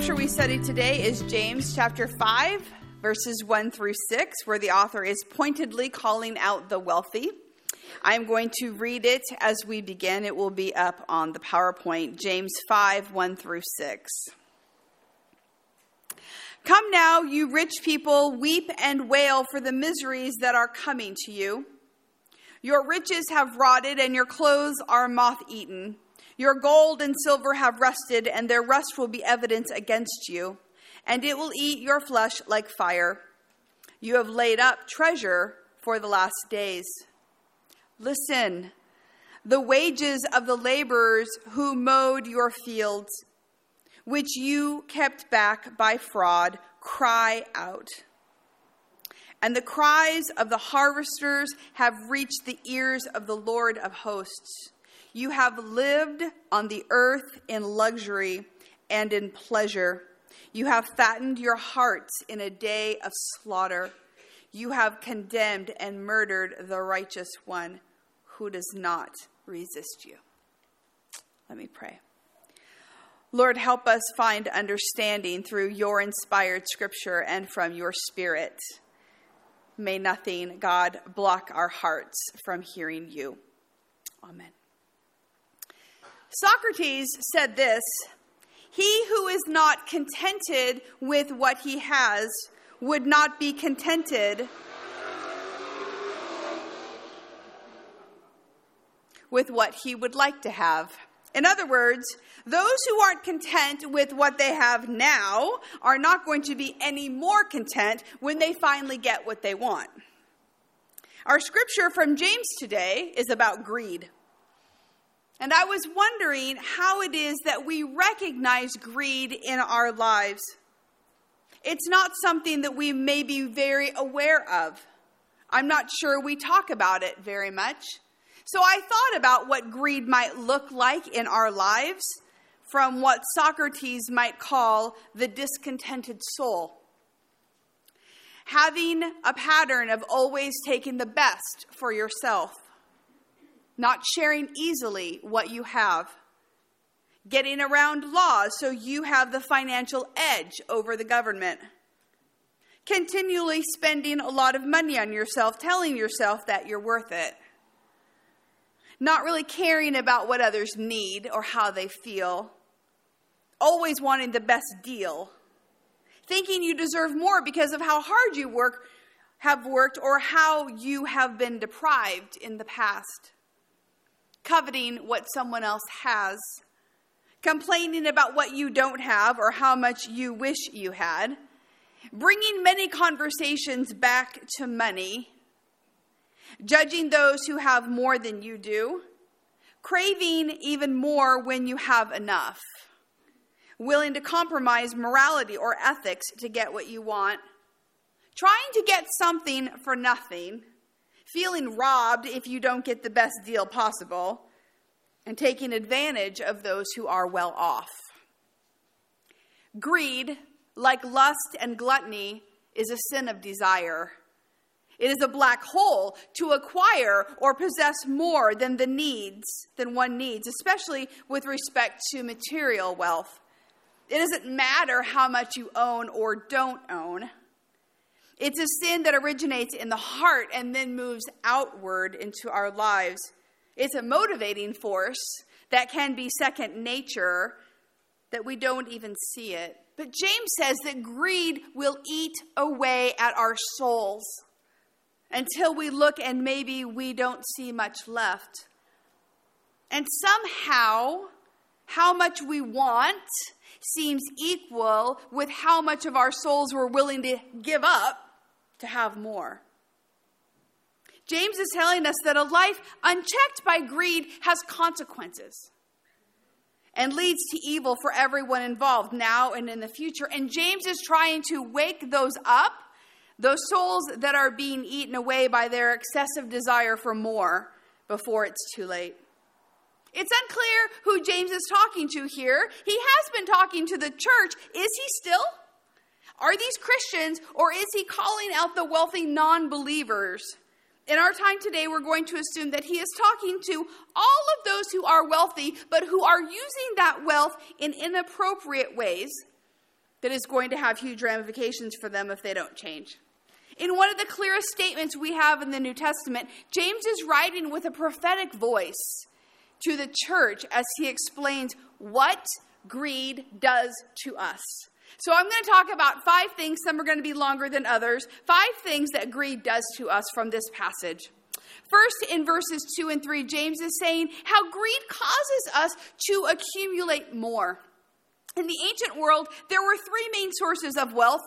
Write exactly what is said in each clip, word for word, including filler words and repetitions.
scripture we study today is James chapter five, verses one through six, where the author is pointedly calling out the wealthy. I'm going to read it as we begin. It will be up on the PowerPoint. James five, one through six. Come now, you rich people, weep and wail for the miseries that are coming to you. Your riches have rotted, and your clothes are moth-eaten. Your gold and silver have rusted, and their rust will be evidence against you, and it will eat your flesh like fire. You have laid up treasure for the last days. Listen, the wages of the laborers who mowed your fields, which you kept back by fraud, cry out. And the cries of the harvesters have reached the ears of the Lord of hosts. You have lived on the earth in luxury and in pleasure. You have fattened your hearts in a day of slaughter. You have condemned and murdered the righteous one who does not resist you. Let me pray. Lord, help us find understanding through your inspired scripture and from your spirit. May nothing, God, block our hearts from hearing you. Amen. Socrates said this, "He who is not contented with what he has would not be contented with what he would like to have." In other words, those who aren't content with what they have now are not going to be any more content when they finally get what they want. Our scripture from James today is about greed. And I was wondering how it is that we recognize greed in our lives. It's not something that we may be very aware of. I'm not sure we talk about it very much. So I thought about what greed might look like in our lives from what Socrates might call the discontented soul. Having a pattern of always taking the best for yourself. Not sharing easily what you have. Getting around laws so you have the financial edge over the government. Continually spending a lot of money on yourself, telling yourself that you're worth it. Not really caring about what others need or how they feel. Always wanting the best deal. Thinking you deserve more because of how hard you work, have worked or how you have been deprived in the past. Coveting what someone else has. Complaining about what you don't have or how much you wish you had. Bringing many conversations back to money. Judging those who have more than you do. Craving even more when you have enough. Willing to compromise morality or ethics to get what you want. Trying to get something for nothing. Feeling robbed if you don't get the best deal possible. And taking advantage of those who are well off. Greed, like lust and gluttony, is a sin of desire. It is a black hole to acquire or possess more than the needs, than one needs, especially with respect to material wealth. It doesn't matter how much you own or don't own. It's a sin that originates in the heart and then moves outward into our lives. It's a motivating force that can be second nature, that we don't even see it. But James says that greed will eat away at our souls. Until we look and maybe we don't see much left. And somehow, how much we want seems equal with how much of our souls we're willing to give up to have more. James is telling us that a life unchecked by greed has consequences and leads to evil for everyone involved now and in the future. And James is trying to wake those up. Those souls that are being eaten away by their excessive desire for more before it's too late. It's unclear who James is talking to here. He has been talking to the church. Is he still? Are these Christians, or is he calling out the wealthy non-believers? In our time today, we're going to assume that he is talking to all of those who are wealthy, but who are using that wealth in inappropriate ways that is going to have huge ramifications for them if they don't change. In one of the clearest statements we have in the New Testament, James is writing with a prophetic voice to the church as he explains what greed does to us. So I'm going to talk about five things, some are going to be longer than others, five things that greed does to us from this passage. First, in verses two and three, James is saying how greed causes us to accumulate more. In the ancient world, there were three main sources of wealth: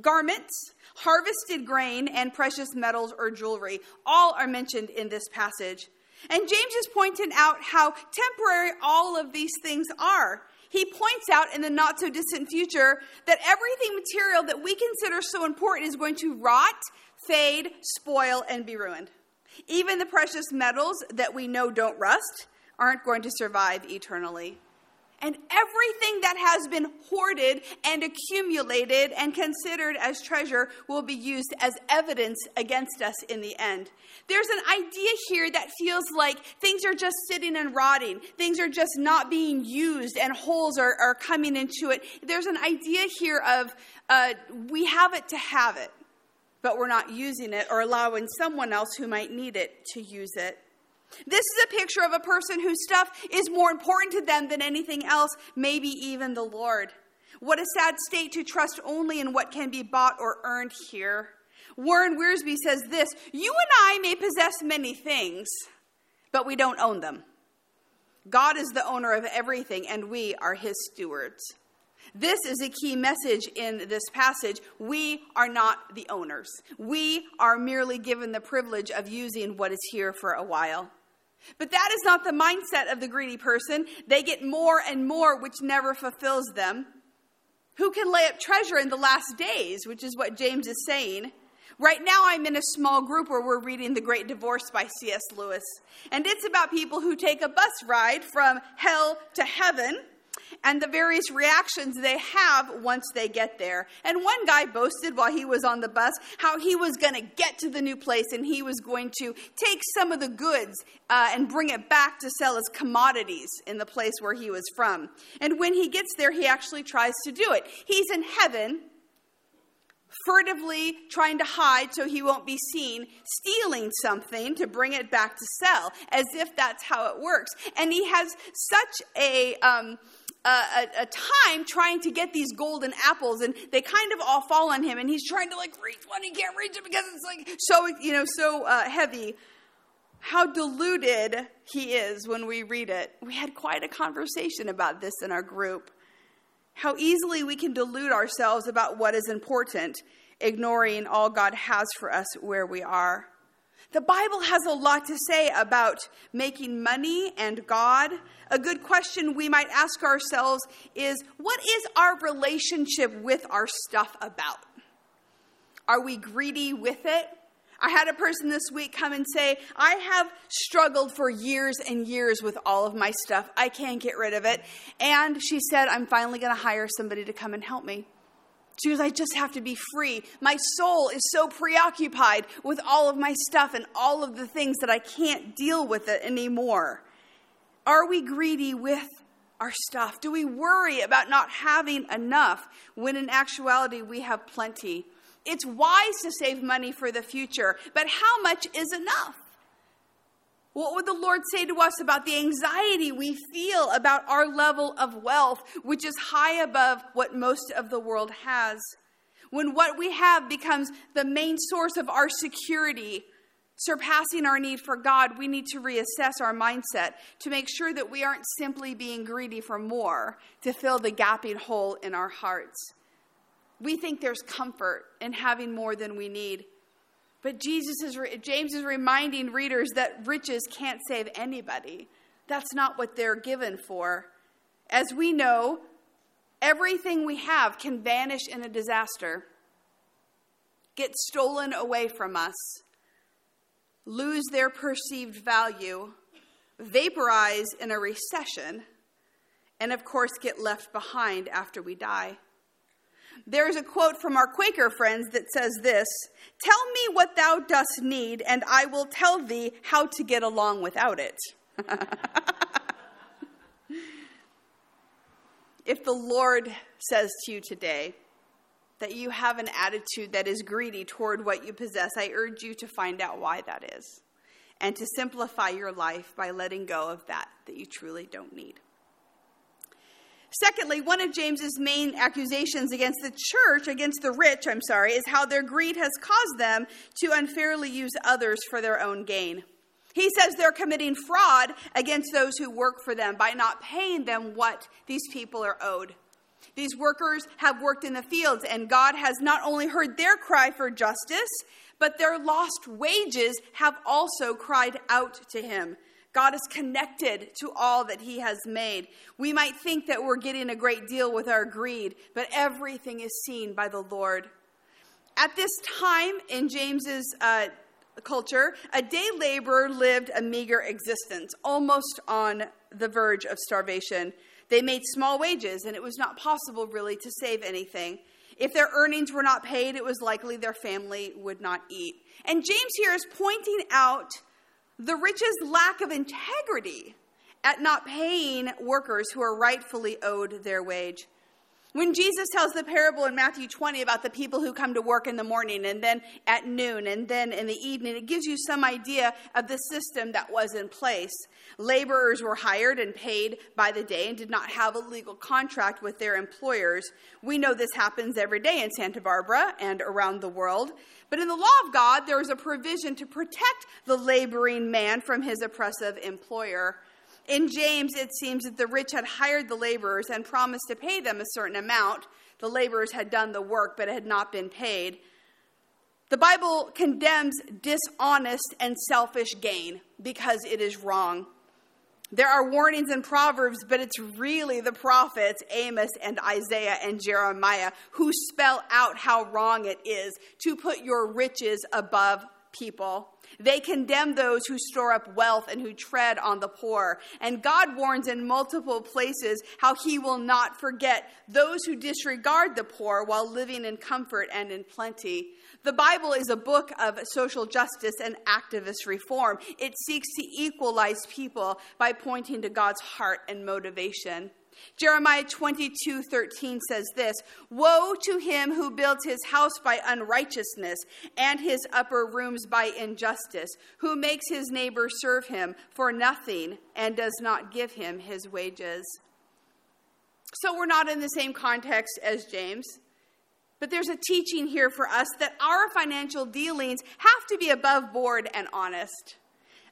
garments, harvested grain, and precious metals or jewelry. All are mentioned in this passage. And James is pointing out how temporary all of these things are. He points out in the not-so-distant future that everything material that we consider so important is going to rot, fade, spoil, and be ruined. Even the precious metals that we know don't rust aren't going to survive eternally. And everything that has been hoarded and accumulated and considered as treasure will be used as evidence against us in the end. There's an idea here that feels like things are just sitting and rotting. Things are just not being used and holes are, are coming into it. There's an idea here of uh, we have it to have it, but we're not using it or allowing someone else who might need it to use it. This is a picture of a person whose stuff is more important to them than anything else, maybe even the Lord. What a sad state to trust only in what can be bought or earned here. Warren Wiersbe says this: "You and I may possess many things, but we don't own them. God is the owner of everything, and we are his stewards." This is a key message in this passage. We are not the owners. We are merely given the privilege of using what is here for a while. But that is not the mindset of the greedy person. They get more and more, which never fulfills them. Who can lay up treasure in the last days, which is what James is saying. Right now I'm in a small group where we're reading The Great Divorce by C S Lewis. And it's about people who take a bus ride from hell to heaven, and the various reactions they have once they get there. And one guy boasted while he was on the bus how he was going to get to the new place and he was going to take some of the goods uh, and bring it back to sell as commodities in the place where he was from. And when he gets there, he actually tries to do it. He's in heaven, furtively trying to hide so he won't be seen, stealing something to bring it back to sell, as if that's how it works. And he has such a... Um, Uh, a, a time trying to get these golden apples, and they kind of all fall on him, and he's trying to like reach one, he can't reach it because it's like so you know so uh, heavy. How deluded he is when we read it. We had quite a conversation about this in our group. How easily we can delude ourselves about what is important, ignoring all God has for us where we are. The Bible has a lot to say about making money and God. A good question we might ask ourselves is, what is our relationship with our stuff about? Are we greedy with it? I had a person this week come and say, I have struggled for years and years with all of my stuff. I can't get rid of it. And she said, I'm finally going to hire somebody to come and help me. She was, I just have to be free. My soul is so preoccupied with all of my stuff and all of the things that I can't deal with it anymore. Are we greedy with our stuff? Do we worry about not having enough when in actuality we have plenty? It's wise to save money for the future, but how much is enough? What would the Lord say to us about the anxiety we feel about our level of wealth, which is high above what most of the world has? When what we have becomes the main source of our security, surpassing our need for God, we need to reassess our mindset to make sure that we aren't simply being greedy for more to fill the gaping hole in our hearts. We think there's comfort in having more than we need. But Jesus is James is reminding readers that riches can't save anybody. That's not what they're given for. As we know, everything we have can vanish in a disaster, get stolen away from us, lose their perceived value, vaporize in a recession, and of course get left behind after we die. There is a quote from our Quaker friends that says this: "Tell me what thou dost need, and I will tell thee how to get along without it." If the Lord says to you today that you have an attitude that is greedy toward what you possess, I urge you to find out why that is and to simplify your life by letting go of that that you truly don't need. Secondly, one of James's main accusations against the church, against the rich, I'm sorry, is how their greed has caused them to unfairly use others for their own gain. He says they're committing fraud against those who work for them by not paying them what these people are owed. These workers have worked in the fields, and God has not only heard their cry for justice, but their lost wages have also cried out to him. God is connected to all that he has made. We might think that we're getting a great deal with our greed, but everything is seen by the Lord. At this time in James's uh, culture, a day laborer lived a meager existence, almost on the verge of starvation. They made small wages, and it was not possible really to save anything. If their earnings were not paid, it was likely their family would not eat. And James here is pointing out the rich's lack of integrity at not paying workers who are rightfully owed their wage. When Jesus tells the parable in Matthew twenty about the people who come to work in the morning and then at noon and then in the evening, it gives you some idea of the system that was in place. Laborers were hired and paid by the day and did not have a legal contract with their employers. We know this happens every day in Santa Barbara and around the world. But in the law of God, there is a provision to protect the laboring man from his oppressive employer. In James, it seems that the rich had hired the laborers and promised to pay them a certain amount. The laborers had done the work, but it had not been paid. The Bible condemns dishonest and selfish gain because it is wrong. There are warnings in Proverbs, but it's really the prophets Amos and Isaiah and Jeremiah who spell out how wrong it is to put your riches above people. They condemn those who store up wealth and who tread on the poor. And God warns in multiple places how he will not forget those who disregard the poor while living in comfort and in plenty. The Bible is a book of social justice and activist reform. It seeks to equalize people by pointing to God's heart and motivation. Jeremiah twenty-two thirteen says this, "Woe to him who builds his house by unrighteousness and his upper rooms by injustice, who makes his neighbor serve him for nothing and does not give him his wages." So we're not in the same context as James, but there's a teaching here for us that our financial dealings have to be above board and honest.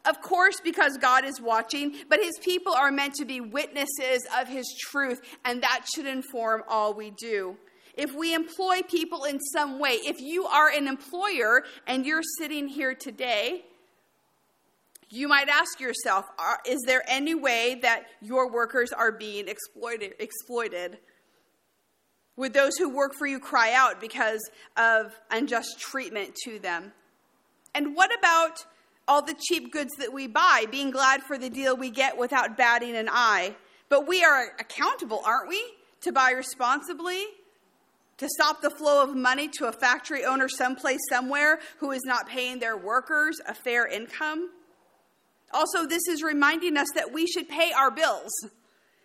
Of course, because God is watching, but his people are meant to be witnesses of his truth, and that should inform all we do. If we employ people in some way, if you are an employer and you're sitting here today, you might ask yourself, are, is there any way that your workers are being exploited? exploited? Would those who work for you cry out because of unjust treatment to them? And what about all the cheap goods that we buy, being glad for the deal we get without batting an eye? But we are accountable, aren't we, to buy responsibly, to stop the flow of money to a factory owner someplace, somewhere, who is not paying their workers a fair income? Also, this is reminding us that we should pay our bills.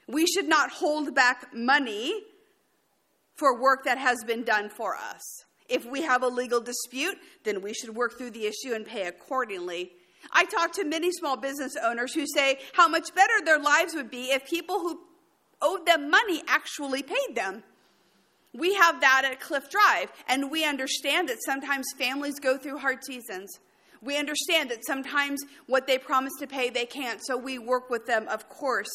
We should not hold back money for work that has been done for us. If we have a legal dispute, then we should work through the issue and pay accordingly. I talk to many small business owners who say how much better their lives would be if people who owed them money actually paid them. We have that at Cliff Drive, and we understand that sometimes families go through hard seasons. We understand that sometimes what they promise to pay, they can't, so we work with them, of course.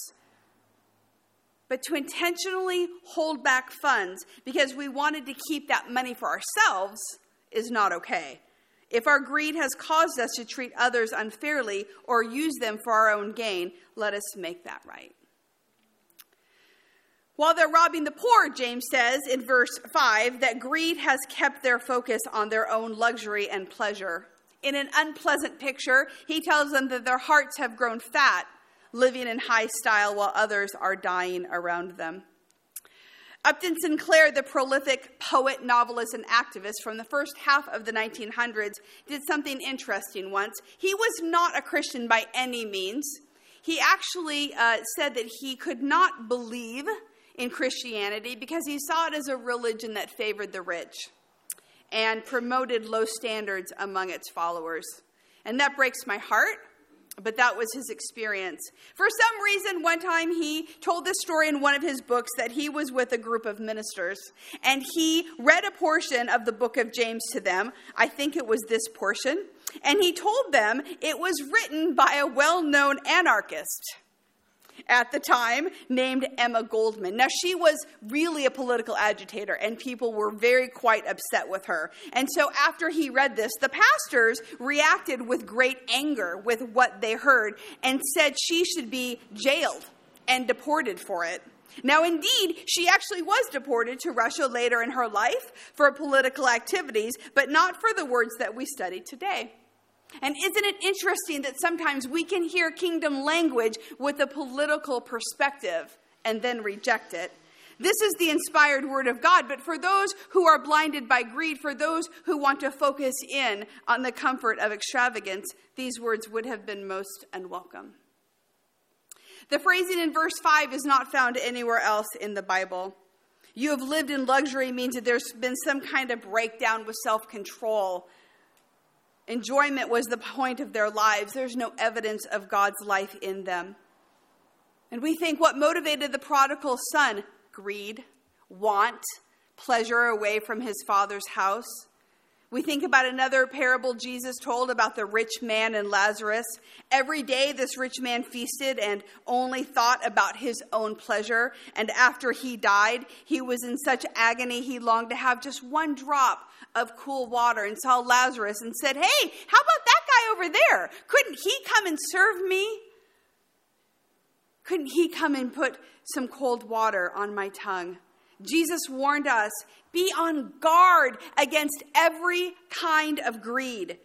But to intentionally hold back funds because we wanted to keep that money for ourselves is not okay. If our greed has caused us to treat others unfairly or use them for our own gain, let us make that right. While they're robbing the poor, James says in verse five that greed has kept their focus on their own luxury and pleasure. In an unpleasant picture, he tells them that their hearts have grown fat, living in high style while others are dying around them. Upton Sinclair, the prolific poet, novelist, and activist from the first half of the nineteen hundreds, did something interesting once. He was not a Christian by any means. He actually uh, said that he could not believe in Christianity because he saw it as a religion that favored the rich and promoted low standards among its followers. And that breaks my heart, but that was his experience. For some reason, one time he told this story in one of his books that he was with a group of ministers, and he read a portion of the book of James to them. I think it was this portion. And he told them it was written by a well-known anarchist at the time named Emma Goldman. Now, she was really a political agitator, and people were very quite upset with her. And so after he read this, the pastors reacted with great anger with what they heard and said she should be jailed and deported for it. Now, indeed, she actually was deported to Russia later in her life for political activities, but not for the words that we study today. And isn't it interesting that sometimes we can hear kingdom language with a political perspective and then reject it? This is the inspired word of God, but for those who are blinded by greed, for those who want to focus in on the comfort of extravagance, these words would have been most unwelcome. The phrasing in verse five is not found anywhere else in the Bible. You have lived in luxury means that there's been some kind of breakdown with self-control. Enjoyment was the point of their lives. There's no evidence of God's life in them. And we think what motivated the prodigal son? Greed, want, pleasure away from his father's house. We think about another parable Jesus told about the rich man and Lazarus. Every day this rich man feasted and only thought about his own pleasure. And after he died, he was in such agony he longed to have just one drop of cool water, and saw Lazarus and said, "Hey, how about that guy over there? Couldn't he come and serve me? Couldn't he come and put some cold water on my tongue?" Jesus warned us, be on guard against every kind of greed.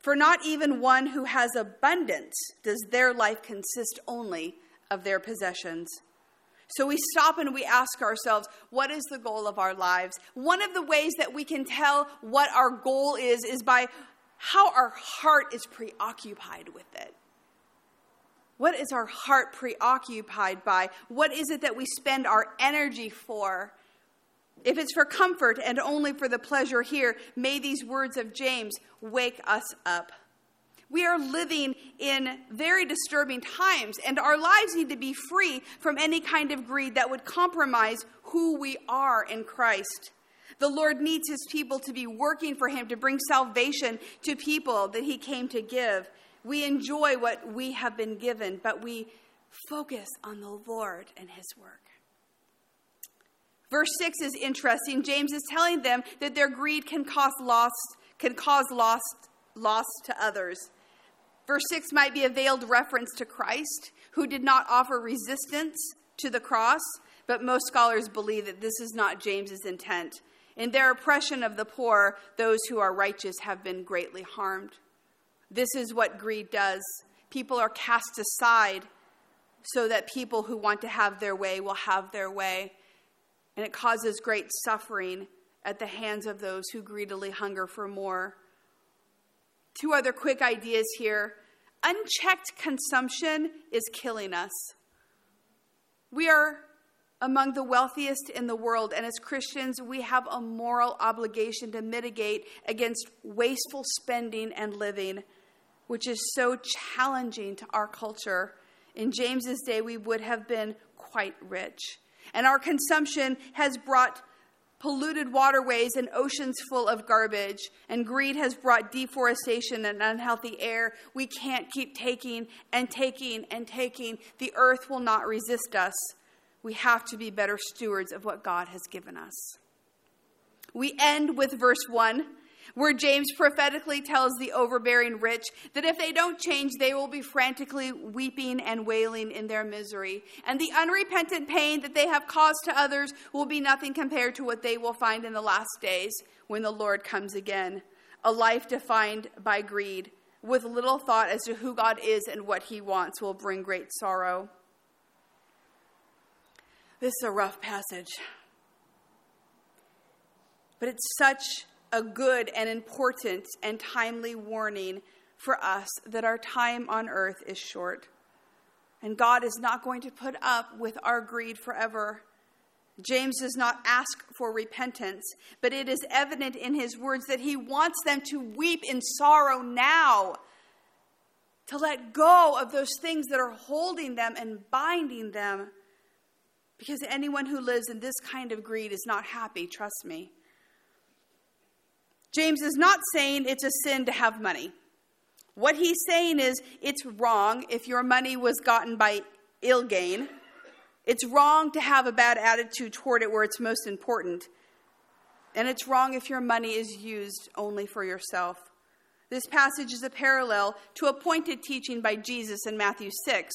For not even one who has abundance does their life consist only of their possessions. So we stop and we ask ourselves, what is the goal of our lives? One of the ways that we can tell what our goal is, is by how our heart is preoccupied with it. What is our heart preoccupied by? What is it that we spend our energy for? If it's for comfort and only for the pleasure here, may these words of James wake us up. We are living in very disturbing times, and our lives need to be free from any kind of greed that would compromise who we are in Christ. The Lord needs his people to be working for him, to bring salvation to people that he came to give. We enjoy what we have been given, but we focus on the Lord and his work. Verse six is interesting. James is telling them that their greed can cause loss, can cause loss, loss to others. Verse six might be a veiled reference to Christ, who did not offer resistance to the cross, but most scholars believe that this is not James's intent. In their oppression of the poor, those who are righteous have been greatly harmed. This is what greed does. People are cast aside so that people who want to have their way will have their way. And it causes great suffering at the hands of those who greedily hunger for more. Two other quick ideas here. Unchecked consumption is killing us. We are among the wealthiest in the world, and as Christians, we have a moral obligation to mitigate against wasteful spending and living, which is so challenging to our culture. In James's day, we would have been quite rich. And our consumption has brought polluted waterways and oceans full of garbage. And greed has brought deforestation and unhealthy air. We can't keep taking and taking and taking. The earth will not resist us. We have to be better stewards of what God has given us. We end with verse one, where James prophetically tells the overbearing rich that if they don't change, they will be frantically weeping and wailing in their misery. And the unrepentant pain that they have caused to others will be nothing compared to what they will find in the last days when the Lord comes again. A life defined by greed, with little thought as to who God is and what he wants, will bring great sorrow. This is a rough passage, but it's such a good and important and timely warning for us that our time on earth is short. and God is not going to put up with our greed forever. James does not ask for repentance, but it is evident in his words that he wants them to weep in sorrow now, to let go of those things that are holding them and binding them, because anyone who lives in this kind of greed is not happy, trust me. James is not saying it's a sin to have money. What he's saying is it's wrong if your money was gotten by ill gain. It's wrong to have a bad attitude toward it where it's most important. And it's wrong if your money is used only for yourself. This passage is a parallel to a pointed teaching by Jesus in Matthew six,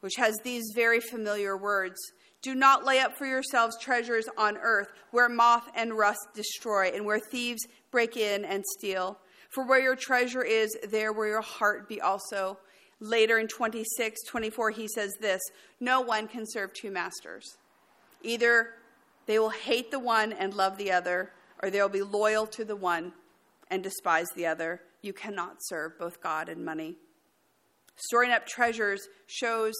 which has these very familiar words. Do not lay up for yourselves treasures on earth where moth and rust destroy and where thieves break in and steal. For where your treasure is, there will your heart be also. Later in twenty-six, twenty-four, he says this, no one can serve two masters. Either they will hate the one and love the other, or they will be loyal to the one and despise the other. You cannot serve both God and money. Storing up treasures shows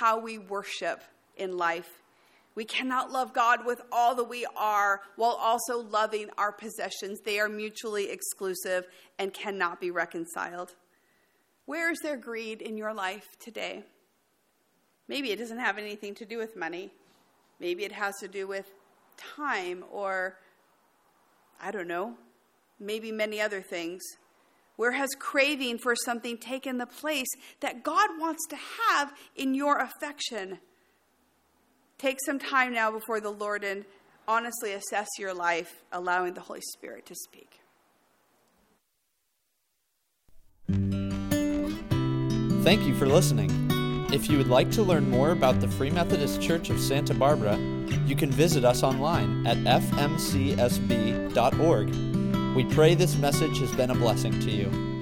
how we worship in life. We cannot love God with all that we are while also loving our possessions. They are mutually exclusive and cannot be reconciled. Where is there greed in your life today? Maybe it doesn't have anything to do with money. Maybe it has to do with time or, I don't know, maybe many other things. Where has craving for something taken the place that God wants to have in your affection? Take some time now before the Lord and honestly assess your life, allowing the Holy Spirit to speak. Thank you for listening. If you would like to learn more about the Free Methodist Church of Santa Barbara, you can visit us online at f m c s b dot org. We pray this message has been a blessing to you.